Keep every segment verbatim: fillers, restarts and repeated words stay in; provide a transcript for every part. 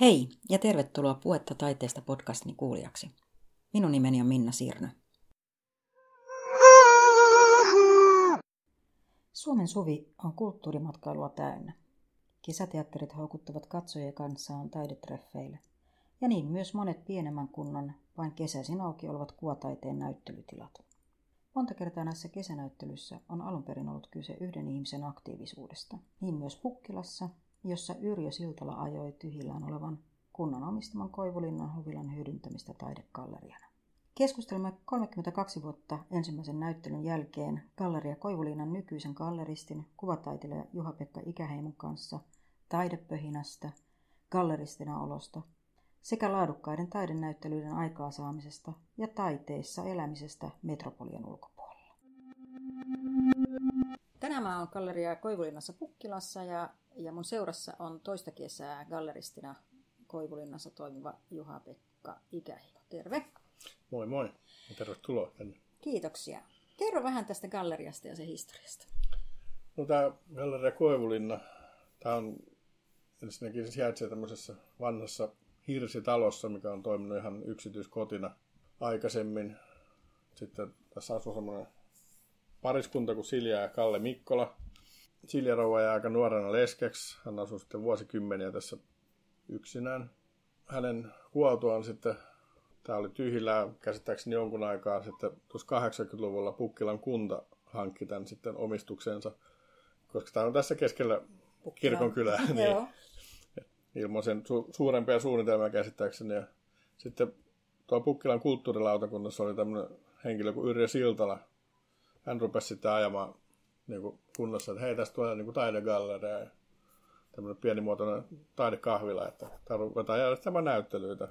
Hei ja tervetuloa Puhetta taiteesta -podcastin kuulijaksi. Minun nimeni on Minna Sirnö. Suomen suvi on kulttuurimatkailua täynnä. Kesäteatterit houkuttavat katsojia kanssaan taidetreffeille. Ja niin myös monet pienemmän kunnan vain kesäisin auki olevat kuvataiteen näyttelytilat. Monta kertaa näissä kesänäyttelyissä on alun perin ollut kyse yhden ihmisen aktiivisuudesta. Niin myös Pukkilassa, jossa Yrjö Siltala ajoi tyhjillään olevan kunnan omistaman Koivulinnan huvilan hyödyntämistä taidegalleriana. Keskustelimme kolmekymmentäkaksi vuotta ensimmäisen näyttelyn jälkeen Galleria Koivulinnan nykyisen galleristin, kuvataiteilija Juha-Pekka Ikäheimon kanssa taidepöhinästä, galleristina olosta sekä laadukkaiden taidenäyttelyiden aikaansaamisesta ja taiteissa elämisestä metropolien ulkopuolella. Tänään mä oon Galleria Koivulinnassa Pukkilassa ja Ja mun seurassa on toista kesää galleristina Koivulinnassa toimiva Juha-Pekka Ikäheimo. Terve! Moi moi ja tervetuloa tänne. Kiitoksia. Kerro vähän tästä galleriasta ja sen historiasta. No, tämä Galleria Koivulinna, tämä on ensinnäkin sijaitsee tämmöisessä vanhassa hirsitalossa, mikä on toiminut ihan yksityiskotina aikaisemmin. Sitten tässä asuu semmoinen pariskunta kuin Silja ja Kalle Mikkola. Silja rouva jäi aika nuorena leskeksi. Hän asui sitten vuosikymmeniä tässä yksinään. Hänen kuoltuaan sitten, tämä oli tyhjillään käsittääkseni jonkun aikaa, sitten tuossa kahdeksankymmentäluvulla Pukkilan kunta hankki tämän sitten omistuksensa, koska tämä on tässä keskellä kirkonkylää. Niin, ilman sen su- suurempia suunnitelmia käsittääkseni. Ja sitten tuo Pukkilan kulttuurilautakunnassa oli tämmöinen henkilö kuin Yrjö Siltala. Hän rupesi sitten ajamaan niin kunnassa, että hei, tässä tulee niin taidegalleria ja tämmöinen pienimuotoinen taidekahvila, että ruvetaan järjestämään näyttelyitä.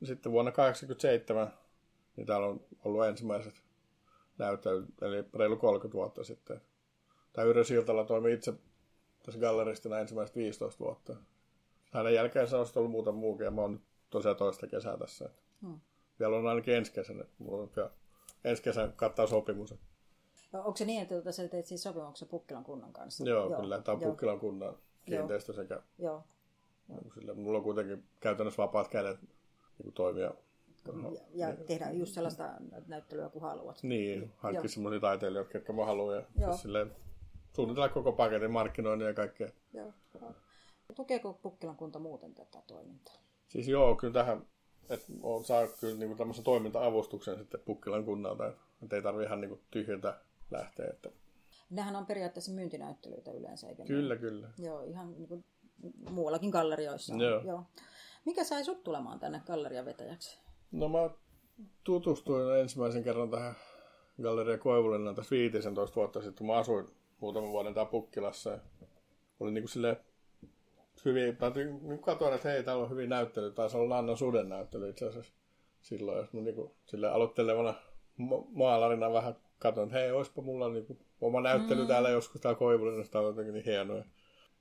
Ja sitten vuonna tuhatyhdeksänsataakahdeksankymmentäseitsemän niin täällä on ollut ensimmäiset näyttelyt, eli reilu kolmekymmentä vuotta sitten. Tämä Yrjö Siltala toimi itse tässä galleristina ensimmäiset viisitoista vuotta. Hänen jälkeensä on ollut muutama muukin ja mä oon nyt tosiaan toista kesää tässä. Hmm. Vielä on ainakin ensi kesänä, mulla on vielä ensi kesän kattaa sopimus. No, onko se niin, että sä teit siis sopimuksen Pukkilan kunnan kanssa? Joo, Joo. kyllä. Tämä on Joo. Pukkilan kunnan kiinteistö sekä... Joo. Joo. Sillä mulla on kuitenkin käytännössä vapaat kädet niin toimia. Ja, ja, ja tehdä just sellaista näyttelyä, kun haluat. Niin, hankkia sellaisia taiteilijoita, jotka mä haluan. Siis silleen, suunnitella koko paketin markkinoinnin ja kaikkea. Joo. Tukeeko Pukkilan kunta muuten tätä toimintaa? Siis joo, kyllä tähän, että on saa kyllä niinku tämmöisen toiminta-avustuksen sitten Pukkilan kunnalta, että ei tarvitse ihan niinku tyhjentää. Lähtee, että... Nämähän on periaatteessa myyntinäyttelyitä yleensä, eikä? Kyllä, kyllä. Joo, ihan niin kuin muuallakin gallerioissa. Joo. Joo. Mikä sai sut tulemaan tänne gallerian vetäjäksi? No, mä tutustuin ensimmäisen kerran tähän Galleria Koivulinnaan tässä viisitoista vuotta sitten. Mä asuin muutaman vuoden täällä Pukkilassa ja olin niin kuin silleen hyvin, tai niin katsoin, että hei, täällä on hyvin näyttely. Taisi olla Annan Suden näyttely itse asiassa silloin, jos mä niin kuin silleen aloittelevana ma- maalarina vähän katsoin, että hei, olisipa mulla niinku oma näyttely mm. täällä joskus täällä Koivulinnassa, tää on jotenkin niin hienoja.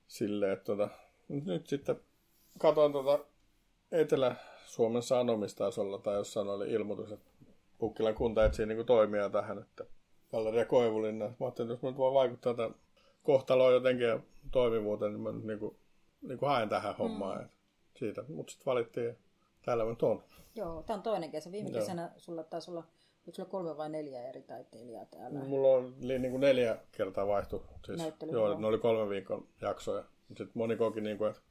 Silleen, että tota, nyt sitten katsoin tota Etelä-Suomen Sanomistasolla, tai jossain oli ilmoitus, että Pukkilan kunta etsii niinku toimia tähän, että Galleria Koivulinna. Mä ajattelin, että jos mä nyt voin vaikuttaa tämän kohtaloon jotenkin ja toimivuuteen, niin mä nyt niinku, niinku haen tähän hommaan. Mm. Siitä, mut sit valittiin ja täällä mä nyt on. Joo, tää on toinen kesä. Viime Joo. kesänä sulla taisi olla... Onko sulla kolme vai neljä eri taiteilijaa täällä? Mulla oli niin kuin neljä kertaa vaihtu. Siis, joo, ne oli kolmen viikon jaksoja. Sitten moni koki, niin kuin, että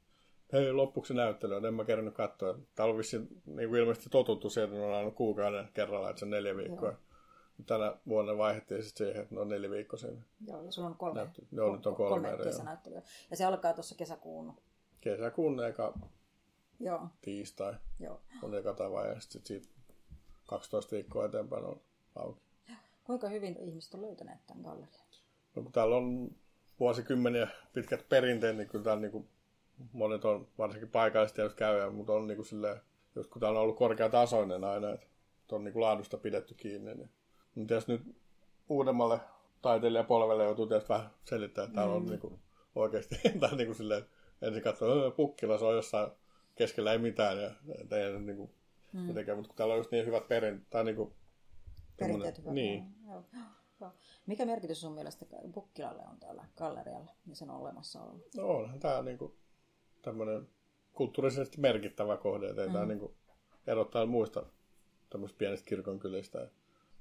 hei, loppuksi näyttelyä, en mä kerännyt katsoa. Täällä on vissiin niin kuin ilmeisesti totuttu siihen, että on aina kuukauden kerralla, että se on neljä viikkoa. Joo. Tänä vuonna vaihdettiin sitten siihen, että ne on neljä viikkoa siinä. Joo, ja sulla on kolme, Näyttely. joo, kolme, nyt on kolme, kolme kesänäyttelyä. Ja se alkaa tuossa kesäkuun. Kesäkuun eka joo. tiistai joo. on eka tava ja sitten siitä kaksitoista viikkoa eteenpäin on auki. Kuinka hyvin ihmiset on löytäneet tämän gallerian? No, kun täällä on vuosikymmeniä pitkät perinteet, niin kyllä täällä niin kuin monet on, varsinkin paikallisesti jos käy, mutta on niin kuin silleen, just kun täällä on ollut korkeatasoinen aina, että on niin kuin laadusta pidetty kiinni. Niin. Mutta tietysti nyt uudemmalle taiteilijapolvelle joutuu tietysti vähän selittämään, että täällä mm. on niin kuin oikeasti, tai niin kuin silleen, ensin katsoo, että Pukkila, se on jossain keskellä ei mitään, ja ei niin kuin Mm. Mitenkään, mutta kun täällä on just niin hyvät perin, tai niin kuin, perinteet hyvät. Niin. Joo. Joo. Mikä merkitys sun mielestä Pukkilalle on täällä gallerialla ja sen olemassaolo? No, onhan tää niin kuin tämmönen kulttuurisesti merkittävä kohde, ettei mm. tämä niin kuin erottaa muista tämmöistä pienistä kirkonkylistä.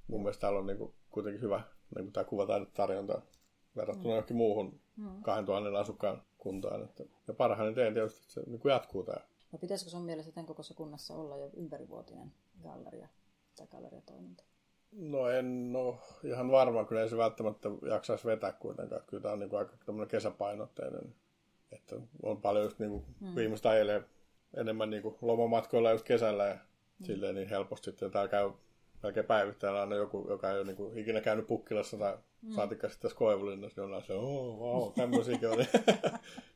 Mun mielestä täällä on niin kuin kuitenkin hyvä niin tämä kuvataidetarjonta verrattuna mm. johonkin muuhun mm. kahdentuhannen asukkaan kuntaan. Että, ja parhainen teen tietysti, että se niin kuin jatkuu tämä. No pitäisikö sun mielestä tämän kokoisessa kunnassa olla jo ympärivuotinen galleria tai galleriatoiminta? No en ole ihan varma, kyllä ei se välttämättä jaksaisi vetää kuitenkaan. Kyllä tämä on niin kuin aika tämmöinen kesäpainotteinen. Että on paljon just niin kuin mm. ihmiset ajelee enemmän niin kuin lomamatkoilla just kesällä ja mm. silleen niin helposti. Ja täällä käy melkein päivittäin aina joku, joka ei ole niin kuin ikinä käynyt Pukkilassa tai mm. saatikka sitten tässä Koivulinnassa, niin on se, ooo, vau, wow, tämmöisiäkin on.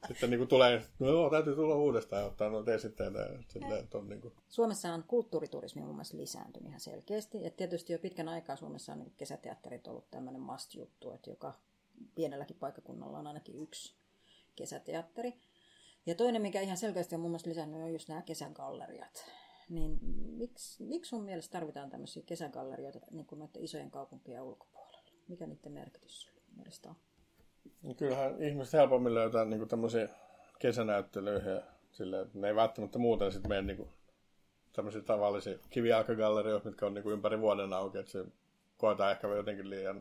Sitten niin kuin tulee, no joo, täytyy tulla uudestaan ja ottaa noita esitteitä. Niin kuin... Suomessa on kulttuuriturismi mun mielestä lisääntynyt ihan selkeästi. Et tietysti jo pitkän aikaa Suomessa on kesäteatterit ollut tämmöinen must-juttu, että joka pienelläkin paikkakunnalla on ainakin yksi kesäteatteri. Ja toinen, mikä ihan selkeästi on mun mielestä lisännyt, on just nämä kesägalleriat. Niin miksi, miksi sun mielestä tarvitaan tämmöisiä kesägallerioita niin kuin noiden isojen kaupunkien ulkopuolella? Mikä niiden merkitys sun mielestä on? Kyllähän ihmiset helpommin löytää niin kuin tämmöisiä kesänäyttelyihin. Sillä ne ei välttämättä muuten sitten mene niin kuin tämmöisiä tavallisia kivijalkagallerioita, mitkä on niin kuin ympäri vuoden auki. Että se koetaan ehkä jotenkin liian,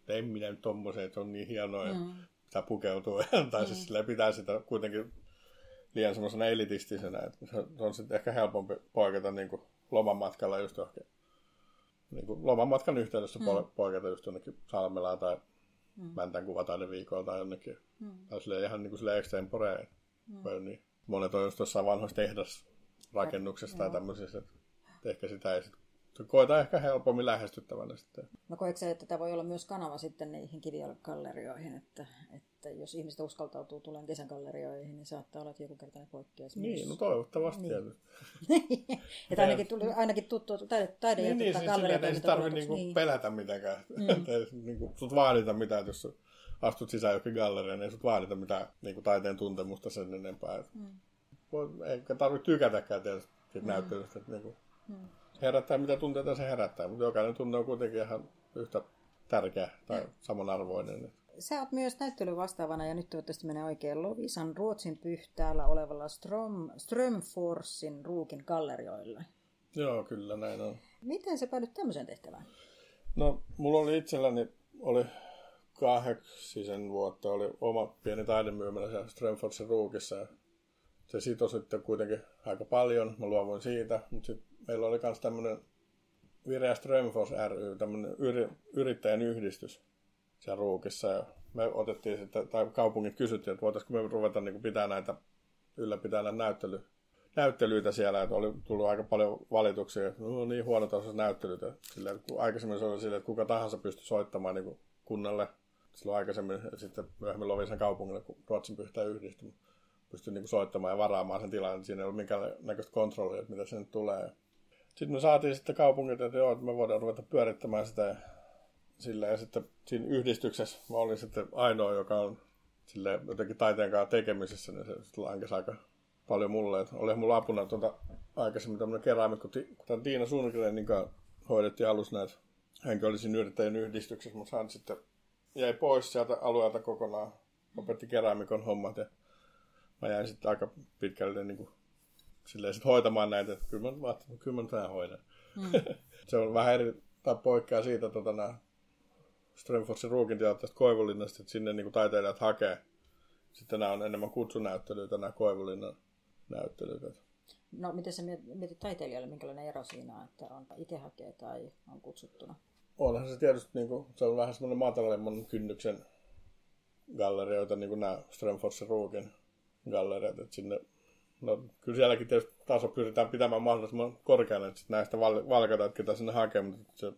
että en minä nyt tommosia, että on niin hienoja. Mm. Pitää pukeutua, tai siis silleen pitää sitä kuitenkin liian semmoisena elitistisenä, että se on sitten ehkä helpompi poiketa niin kuin lomamatkalla just johonkin, niin kuin lomamatkan yhteydessä mm. poiketa just jonnekin Salmelaan tai mm. Mäntän kuvataiden viikolla tai jonnekin, mm. tai silleen ihan niin kuin silleen extemporeen, mm. niin monet on just tuossa vanhoissa tehdasrakennuksessa tai tämmöisissä, että ehkä sitä ei sitten koetaan ehkä helpommin lähestyttävänä sitten. No koetko sä, että tämä voi olla myös kanava sitten niihin kivijalkagallerioihin, että, että jos ihmiset uskaltautuu tulemaan kesägallerioihin, niin saattaa olla, että joku kertaa poikkeus. Niin, no toivottavasti. Niin. Että ainakin, tuli, ainakin tuttu taide, taide niin, ja tuttaa gallerioita. Niin, ei tarvitse niinku niin. pelätä mitenkään. Mm. Tai niinku, sut vaadita mitään, jos astut sisään jokin galleriaan, ei sut vaadita mitään niinku taiteen tuntemusta sen enempää. Mm. Eikä tarvitse tykätäkään tietysti mm. näyttelystä. Että niinku. mm. Herättää mitä tunteita se herättää, mutta jokainen tunne on kuitenkin ihan yhtä tärkeä tai samanarvoinen. Sä oot myös näyttely vastaavana ja nyt toivottavasti menee oikein Lovisan Ruotsin Pyhtäällä olevalla Ström, Strömforsin ruukin gallerioilla. Joo, kyllä näin on. Miten sä päädyt tämmöiseen tehtävään? No, mulla oli itselläni, oli kahdeksisen vuotta, oli oma pieni taidemyymälä siellä Strömforsin ruukissa. Se sitoi sitten kuitenkin aika paljon, mä luovuin siitä, mutta sitten meillä oli myös tämmöinen Vireä Strömfors ry, tämmöinen yrittäjän yhdistys siellä ruukissa. Ja me otettiin sitten, tai kaupungit kysyttiin, että voitaisiinko me ruveta niin pitää näitä, ylläpitää näitä näyttely, näyttelyitä siellä. Että oli tullut aika paljon valituksia, että no niin huonot osassa näyttelyitä. Sillä, aikaisemmin se oli silleen, että kuka tahansa pystyi soittamaan niin kunnalle. Silloin aikaisemmin, sitten myöhemmin Lovisan kaupungille, kun Ruotsin Pyhtää yhdistyi, pystyi niin soittamaan ja varaamaan sen tilanne. Siinä ei ollut minkäännäköistä kontrollia, että mitä se nyt tulee. Sitten me saatiin sitten kaupungilta, että joo, että me voidaan ruveta pyörittämään sitä ja sillä. Ja sitten siinä yhdistyksessä mä olin sitten ainoa, joka on silleen jotenkin taiteen kanssa tekemisissä, niin se sitten lankesi aika paljon mulle. Että olihan mulla apuna tuota aikaisemmin tämmöinen keräämikko, kun Tiina Sunkelein, niin hoidettiin alussa näitä. Hänkin oli siinä yrittäjien yhdistyksessä, mutta hän sitten jäi pois sieltä alueelta kokonaan, lopetti keräämikon hommat ja mä jäin sitten aika pitkälle niin kuin silleen sit hoitamaan näitä, että kyllä mä, kyllä mä tämän hoidan. Mm. Se on vähän eri, tai poikkeaa siitä tota, nää Strömforsin ruukin teatteesta Koivulinnasta, että sinne niinku taiteilijat hakee. Sitten nämä on enemmän kutsunäyttelyitä, nämä Koivulinnan näyttelyitä. No miten sä mietit taiteilijalle, minkälainen ero siinä on, että on itse hakee tai on kutsuttuna? Onhan se tietysti, niinku, se on vähän semmoinen matalemman kynnyksen gallerioita, niin kuin nämä Strömforsin ruukin galleriat, että sinne. No, kyllä sielläkin tietysti taso pyritään pitämään mahdollisimman korkealle, että näistä valkataan, että ketä sinne hakee, mutta se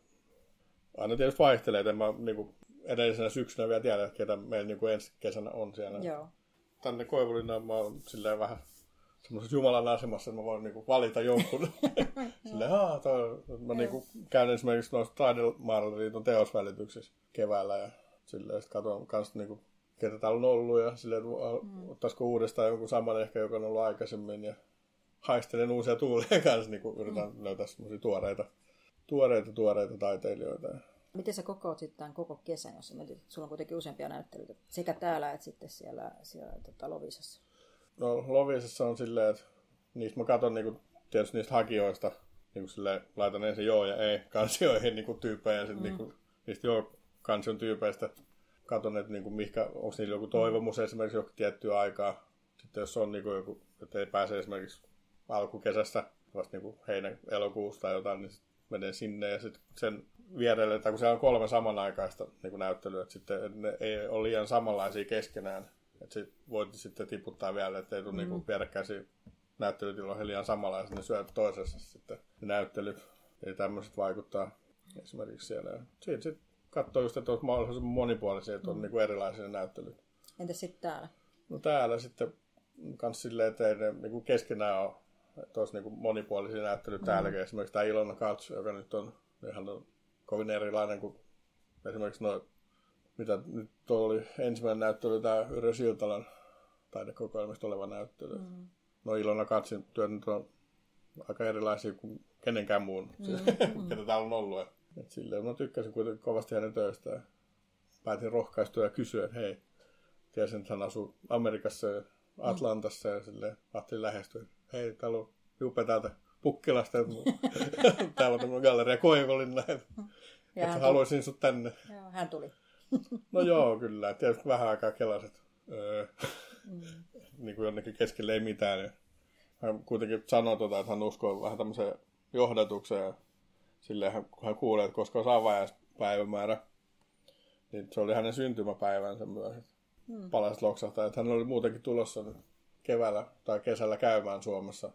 aina tietysti vaihtelee, että en mä niin edellisenä syksynä vielä tiedä, että ketä meillä niin ensi kesänä on siellä. Joo. Tänne Koivulinnaan mä oon silleen vähän semmoisessa Jumalan asemassa, että mä voin niin valita jonkun. Silleen, aah, toi. Mä niin käyn esimerkiksi noissa Taidemaaraliiton teosvälityksissä keväällä ja silleen sitten katson kanssa niinku ketä täällä on ollut ja silleen, mm. ottaisiko uudestaan jonkun saman ehkä, joka on ollut aikaisemmin ja haistelen uusia tuulia kanssa, niin kun yritän mm. löytää semmoisia tuoreita, tuoreita, tuoreita taiteilijoita. Miten sä kokoot sitten tämän koko kesän, jos sä mietit, sulla on kuitenkin useampia näyttelyitä sekä täällä että sitten siellä, siellä tota, Lovisassa? No, Lovisassa on silleen, että niistä mä katson niinku, tietysti niistä hakijoista, niinku silleen, laitan ensin joo ja ei kansioihin niinku tyyppejä, ja sitten mm. niinku, niistä joo kansion tyypeistä katson, että niinku, onko niillä joku toivomus esimerkiksi jokin tiettyä aikaa. Sitten jos on niinku joku, että ei pääse esimerkiksi alkukesästä, vasta niinku heinä, elokuussa tai jotain, niin sitten menee sinne ja sitten sen vierelle, tai kun siellä on kolme samanaikaista niinku näyttelyä, että sitten ne ei ole liian samanlaisia keskenään. Että sit voit sitten tiputtaa vielä, ettei tule mm. niinku vierekkäisiä näyttelytiloihin liian samalla ja ne syöt toisessa sitten näyttely. Eli tämmöiset vaikuttaa esimerkiksi siellä. Siinä sitten katsoo just, että on mahdollisimman monipuolisia, että on mm. niinku erilaisia näyttelyitä. Entäs sitten täällä? No täällä sitten kans silleen, että ei ne niinku keskenään ole, että olisi niinku monipuolisia näyttelyitä mm. täälläkin. Esimerkiksi tämä Ilona Kats, joka nyt on ihan on kovin erilainen kuin esimerkiksi noin. Mitä nyt oli ensimmäinen näyttely, tämä Yrjö Siltalan taidekokoelmista oleva näyttely. Mm. No Ilona Katsin työt nyt on aika erilaisia kuin kenenkään muun, mm. ketä täällä on ollut. Et silleen mä tykkäsin kuitenkin kovasti hänen töistään. Päätin rohkaistua ja kysyä, että hei, tiesin, että hän asuu Amerikassa ja Atlantassa ja silleen lähti lähestyä. Hei, täällä on Juppe täältä Pukkilasta, täällä on tämmöinen Galleria Koivulinna, että haluaisin sut tänne. Joo, hän tuli. No joo, kyllä. Tietysti vähän aikaa kelaset. Öö, mm. niin kuin jonnekin keskelle ei mitään. Hän kuitenkin sanoi, tuota, että hän uskoo vähän tämmöiseen johdatukseen. Silleen, kun hän kuulee, että koska on avajaispäivämäärä, niin se oli hänen syntymäpäivänsä myös. Mm. Palaset loksahtaa. Että hän oli muutenkin tulossa keväällä tai kesällä käymään Suomessa.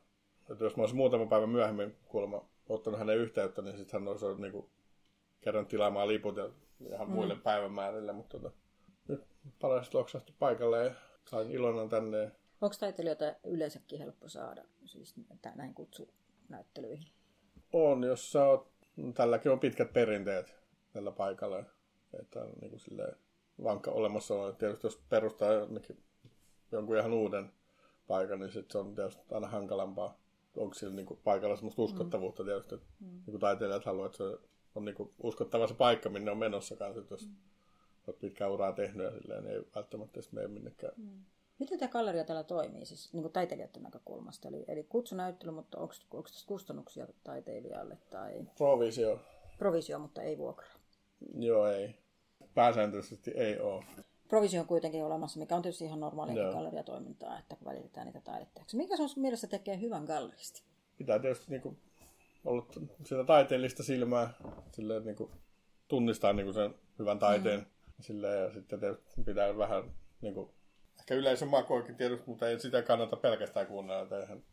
Että jos mä olisin muutama päivä myöhemmin kuulemma ottanut hänen yhteyttä, niin sitten hän olisi ollut niin kuin, kerran tilaamaan liput ja ihan muille mm. päivämäärille, mutta tota, nyt palaiset loksahti paikalle ja sain Ilonan tänne. Onko taiteilijoita yleensäkin helppo saada, siis näin kutsu näyttelyihin? On, jos sä oot, no, tälläkin on pitkät perinteet tällä paikalla, että on niin kuin silleen vankka olemassaolo. Tietysti jos perustaa jonnekin, jonkun ihan uuden paikan, niin sit se on tietysti aina hankalampaa. Onko sillä niin kuin paikalla semmoista uskottavuutta mm. tietysti, että mm. niin kuin taiteilijat haluaa, että se on niinku uskottava se paikka, minne on menossakaan, sit jos mm. olet pitkään uraa tehnyt ja silleen, niin ei välttämättä edes mene minnekään. Mm. Miten tämä galleria täällä toimii, siis niin kuin taiteilijoiden näkökulmasta? Eli, eli kutsunäyttely, mutta onko, onko tässä kustannuksia taiteilijalle? Tai... Provisio. Provisio, mutta ei vuokra. Joo, ei. Pääsääntöisesti ei ole. Provisio on kuitenkin olemassa, mikä on tietysti ihan normaalia no. galleriatoimintaa, että välitetään niitä taideteoksia. Mikä sun mielessä tekee hyvän galleristi? Pitää tietysti... Niin kuin ollut sitä taiteellista silmää, silleen, niin kuin, tunnistaa niin kuin sen hyvän taiteen. Mm. Silleen, ja sitten pitää vähän, niin kuin, ehkä yleisön makuakin tietysti, mutta ei sitä kannata pelkästään kuunnella. Eihän,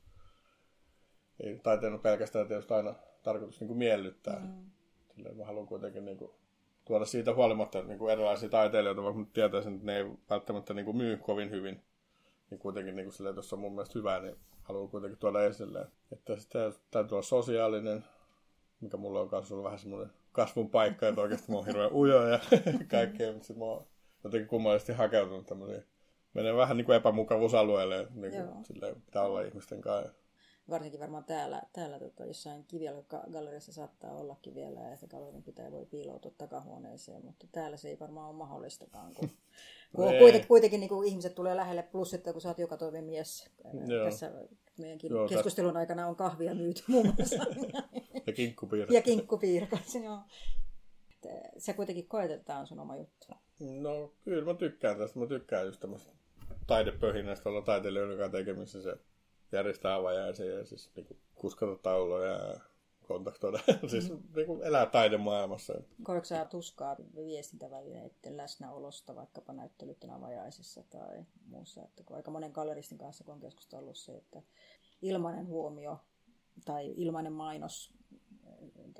ei taiteen ole pelkästään tietysti aina tarkoitus niin kuin miellyttää. Mm. Silleen, mä haluan kuitenkin niin kuin, tuoda siitä huolimatta niin kuin erilaisia taiteilijoita, vaikka nyt tietäisin, että ne ei välttämättä niin kuin, myy kovin hyvin. Niin kuitenkin, niin kuin, silleen, jos on mun mielestä hyvää, niin haluan kuitenkin tuoda esille, että sitä täytyy olla sosiaalinen, mikä mulla on kanssa ollut vähän semmoinen kasvun paikka, että oikeasti mä oon hirveän ujo ja kaikkea, mutta sitten mä oon jotenkin kummallisesti hakeutunut tämmöisiin. Menee vähän niin kuin epämukavuusalueelle, niin kuin silleen pitää olla ihmisten kanssa. Varsinkin varmaan täällä, täällä tota, jossain kivijalkagalleriassa saattaa ollakin vielä, ja se gallerin pitää voi piiloutua takahuoneeseen, mutta täällä se ei varmaan ole mahdollistakaan, kun, kun kuitenkin, kuitenkin niin kuin ihmiset tulee lähelle, plus että kun sä oot joka toiveen mies. Joo. Tässä meidänkin joo, keskustelun täs... aikana on kahvia myyty muun muassa. Ja kinkkupiirakat. Ja kinkkupiirakat, joo. Sä kuitenkin koet, että tää on sun oma juttu. No kyllä mä tykkään tästä, mä tykkään just tämmöistä taidepöhinästä, olla taiteilijoiden kanssa tekemissä se. Järjestää avajaisia ja siis niinku kuskata tauloja ja kontaktoida, siis mm. niinku elää taidemaailmassa. Koetko sä tuskaa viestintävälineiden läsnäolosta vaikkapa näyttelyiden avajaisissa tai muussa? Että kun aika monen galleristin kanssa kun on keskustellut se, että ilmainen huomio tai ilmainen mainos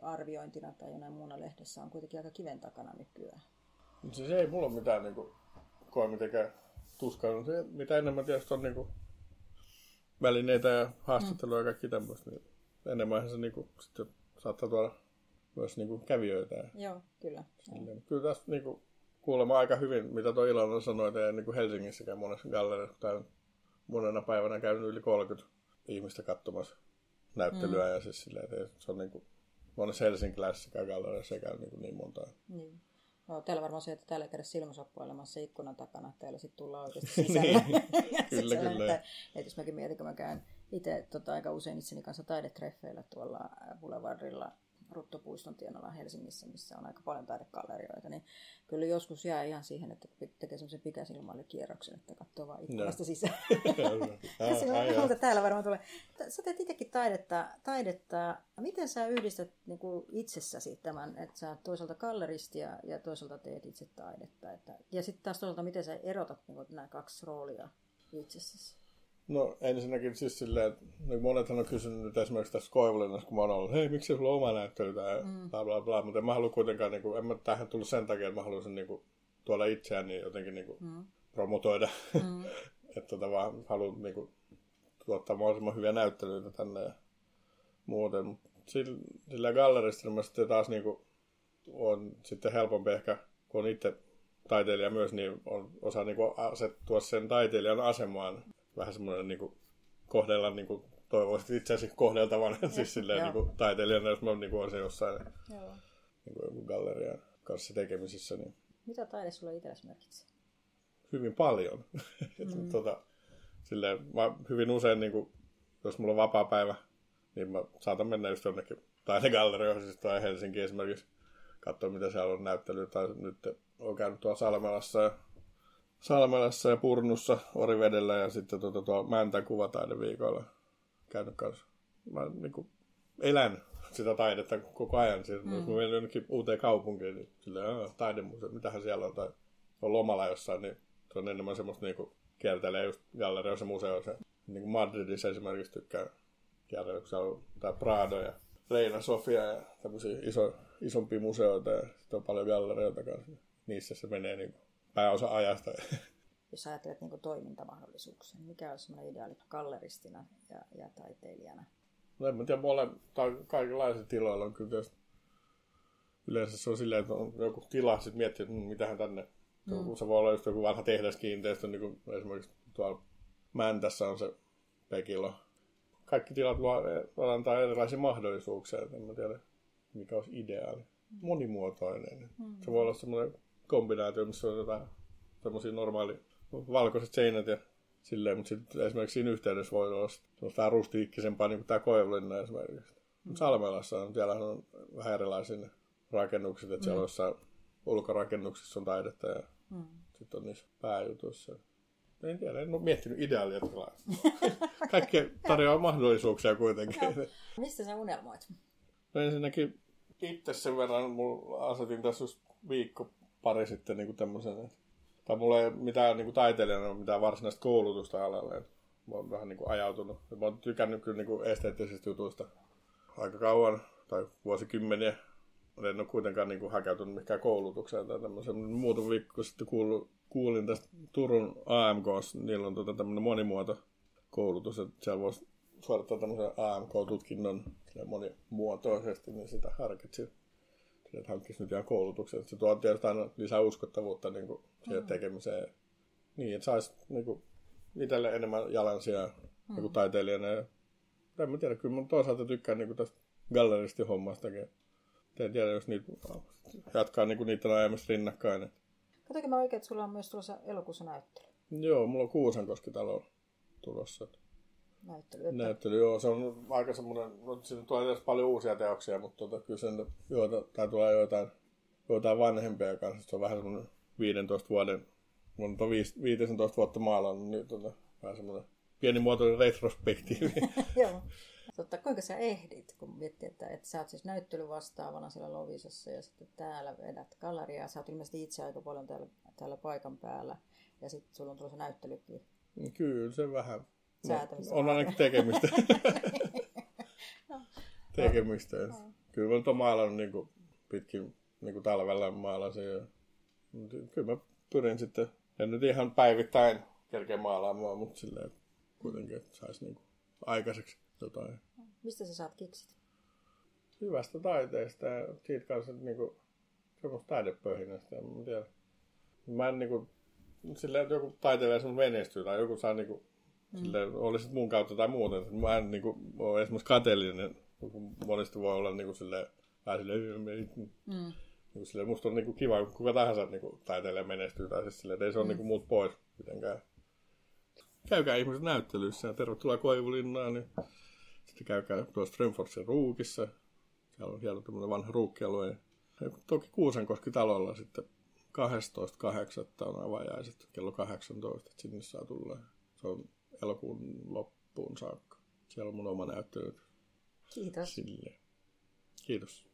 arviointina tai jonain muuna lehdessä on kuitenkin aika kiven takana nykyään. Siis ei mulla ole mitään niinku, koe mitenkään tuskaa, mitä enemmän tietysti on niinku välineitä ja haastatteluja ja kaikki tämmöistä, niin enemmän se niinku, sitten saattaa tuoda myös niinku kävijöitä. Joo, kyllä. Joo. Kyllä tässä niinku, kuulemma aika hyvin, mitä tuo Ilona sanoi, että ei niinku Helsingissäkään monessa gallerissa, täällä on monena päivänä käynyt yli kolmekymmentä ihmistä katsomassa näyttelyä, mm. ja siis silleen, että se on niinku, monessa helsinkiläisessäkään gallerissa ei käy niinku niin montaa. Niin. No, täällä varmaan se, että täällä ei käydä silmäsappuilemassa ikkunan takana, että täällä sitten tullaan oikeasti sisällä. Kyllä, kyllä. Että jos mäkin mietin, kun mä käyn itse tota, aika usein itseni kanssa taidetreffeillä tuolla Boulevardilla Ruttopuiston tienoilla Helsingissä, missä on aika paljon taidegallerioita, niin kyllä joskus jää ihan siihen, että tekee semmoisen pikäsilmailikierroksen, että katsoo vaan ikkunasta no. sisään. Mutta täällä varmaan tulee. Sä teet itsekin taidetta. taidetta. Miten sä yhdistät niin kuin itsessäsi tämän, että sä oot toisaalta galleristi ja, ja toisaalta teet itse taidetta? Että, ja sitten taas toisaalta, miten sä erotat niin kuin nämä kaksi roolia itsessäsi? No ensinnäkin siis silleen, että monethan on kysynyt esimerkiksi tässä Koivulinnassa, kun mä oon ollut, hei, miksi sulla on oma näyttely tai mm. bla bla bla, mutta en mä halua kuitenkaan, niin kuin, en mä tähän tullut sen takia, että mä haluaisin niin kuin, tuoda itseäni jotenkin niin kuin, mm. promotoida, mm. että tota, vaan haluan niin kuin, tuottaa mahdollisimman hyviä näyttelyitä tänne ja muuten, mutta sillä, sillä galleristilla mä sitten taas niin kuin, on sitten helpompi ehkä, kun on itse taiteilija myös, niin on, osaa niin kuin, asettua sen taiteilijan asemaan. Vähän semmoinen niin kohdella, niin toivoisin itse asiassa kohdeltavan siis silleen, niin taiteilijana, jos mä olen niin se jossain niin gallerian kanssa tekemisissä. Niin. Mitä taide sulle itsellesi merkitsee? Hyvin paljon. Mm. tota, silleen, mä hyvin usein, niin kuin, jos mulla on vapaa päivä, niin mä saatan mennä just jonnekin taidegallerioihin siis tai Helsinkiin esimerkiksi. Katsoa, mitä siellä on näyttelyä. Tai nyt olen käynyt tuolla Salmelassa ja Salmelassa ja Purnussa, Orivedellä ja sitten tuota, tuo Mäntän kuvataideviikoilla käynyt kanssa. Mä niin kuin elän sitä taidetta koko ajan. Siis, mm. Jos mä menen jonnekin uuteen kaupunkiin, niin silleen, taidemuseo, mitähän siellä on, tai on lomalla jossain, niin se on enemmän semmoista niin kuin kiertelee just gallerioissa ja museoissa. Niin kuin Madridissa esimerkiksi tykkään kiertelee, kun siellä on tää Prado ja Reina Sofia ja tämmöisiä iso, isompia museoita ja sitten on paljon gallerioita kanssa. Niissä se menee niin kuin pääosa ajasta. Jos ajattelet niin kuin toimintamahdollisuuksia, niin mikä on semmoinen ideaali galleristina ja, ja taiteilijana? No en mä tiedä, mole, ka- kaikenlaisilla tiloilla on kyllä tietysti. Yleensä se on silleen, että on joku tila, sitten miettii, että mitähän tänne. Mm. Se voi olla just joku vanha tehdaskiinteistö, niin kuin esimerkiksi tuolla Mäntässä on se Pekilo. Kaikki tilat antaa erilaisia mahdollisuuksia, en mä tiedä, mikä olisi ideaali. Monimuotoinen. Mm. Se voi olla semmoinen kombinaatio, missä on jotain semmoisia normaalia valkoiset seinät ja silleen, mutta sitten esimerkiksi siinä yhteydessä voi olla semmoista rustiikkisempaa, niin kuin tämä Koivulinna esimerkiksi. Mm. Salmelassa on, siellähän on vähän erilaisia rakennukset, että mm. siellä on jossain ulkorakennuksissa on taidetta ja mm. sitten on niissä pääjutuissa. En tiedä, en ole miettinyt ideaalia. Kaikki tarjoaa mahdollisuuksia kuitenkin. No. Mistä sä unelmoit? No ensinnäkin itse sen verran, mulla asetin tässä just viikko pari sitten niin tämmöisen, tai mulla ei mitään niin taiteilijana ole mitään varsinaista koulutusta alalle. Mä oon vähän niin kuin ajautunut. Mä oon tykännyt kyllä niin kuin esteettisistä jutuista aika kauan, tai vuosikymmeniä. Mä en ole kuitenkaan niin kuin hakeutunut mihinkään koulutukseen tai tämmöisen. Muutama viikko sitten kuulin, kuulin tästä Turun A M K:ssa, niillä on tuota tämmöinen monimuotokoulutus, että siellä voisi suorittaa tämmöisen A M K-tutkinnon monimuotoisesti, niin sitä harkitsin. Että hankkisi nyt ihan koulutuksen. Se tuo tietysti aina lisää uskottavuutta niin kuin siihen mm. tekemiseen. Niin, että saisi niin itselle enemmän jalansijaa mm. niin taiteilijana. Ja en mä tiedä, kyllä mä toisaalta tykkään niin tästä galleristi hommastakin. En tiedä, jos niitä jatkaa niin niitä ajamista rinnakkain. Katsoinko mä oikein, että sulla on myös tulossa elokuussa näyttely? Joo, mulla on Kuusankoski-talo tulossa. Näyttely, että... Näyttely, joo. Se on aika semmoinen, no siinä tulee edes paljon uusia teoksia, mutta tota, kyllä sen joita, tulee joitain, joitain vanhempia kanssa. Se on vähän semmoinen viidentoista vuoden, mun on viisitoista vuotta maalannut, niin tota, vähän semmoinen pienimuotoinen retrospektiivi. Joo. Totta, kuinka sä ehdit, kun miettii, että, että sä oot siis näyttelyvastaavana siellä Lovisassa ja sitten täällä vedät galleriaa. Sä oot ilmeisesti itse aika paljon täällä, täällä paikan päällä ja sitten sulla on tulossa näyttelykin. Kyllä, se vähän. No, on ainakin tekemistä. no. tekemistä. No. Kyllä mä nyt oon maalannut niin pitkin niin talvella maalasin. Ja... Kyllä mä pyrin sitten, en nyt ihan päivittäin kerkeä maalaamaan, mutta silleen kuitenkin, että saisi niin aikaiseksi jotain. Mistä sä saat kiksit? Hyvästä taiteesta ja siitä kanssa niin kuin, semmoista taidepöhinästä. Mä, tiedä. mä en niin kuin, silleen, että joku taiteilija semmoinen menestyy tai joku saa niin kuin, sille olisit mun kautta tai muuten. Mä en niinku, ole esimerkiksi kateellinen, kun monesti voi olla niinku, silleen, vähän silleen, mm. Sille musta on niinku kiva, kuka tahansa niinku taiteilija menestyy, tai siis sille, ei se ole mm. niinku muut pois mitenkään. Käykää ihmiset näyttelyissä ja tervetuloa Koivulinnaan. Niin sitten käykää tuossa Strömforsin ruukissa. Siellä on hieno tämmöinen vanha ruukkialue. Ja toki Kuusankoski-talolla sitten kahdestoista kahdeksatta on avajaiset kello kahdeksantoista, että sinne saa tulla. Se on elokuun loppuun saakka. Siellä on mun oma näyttely. Kiitos. Sille. Kiitos.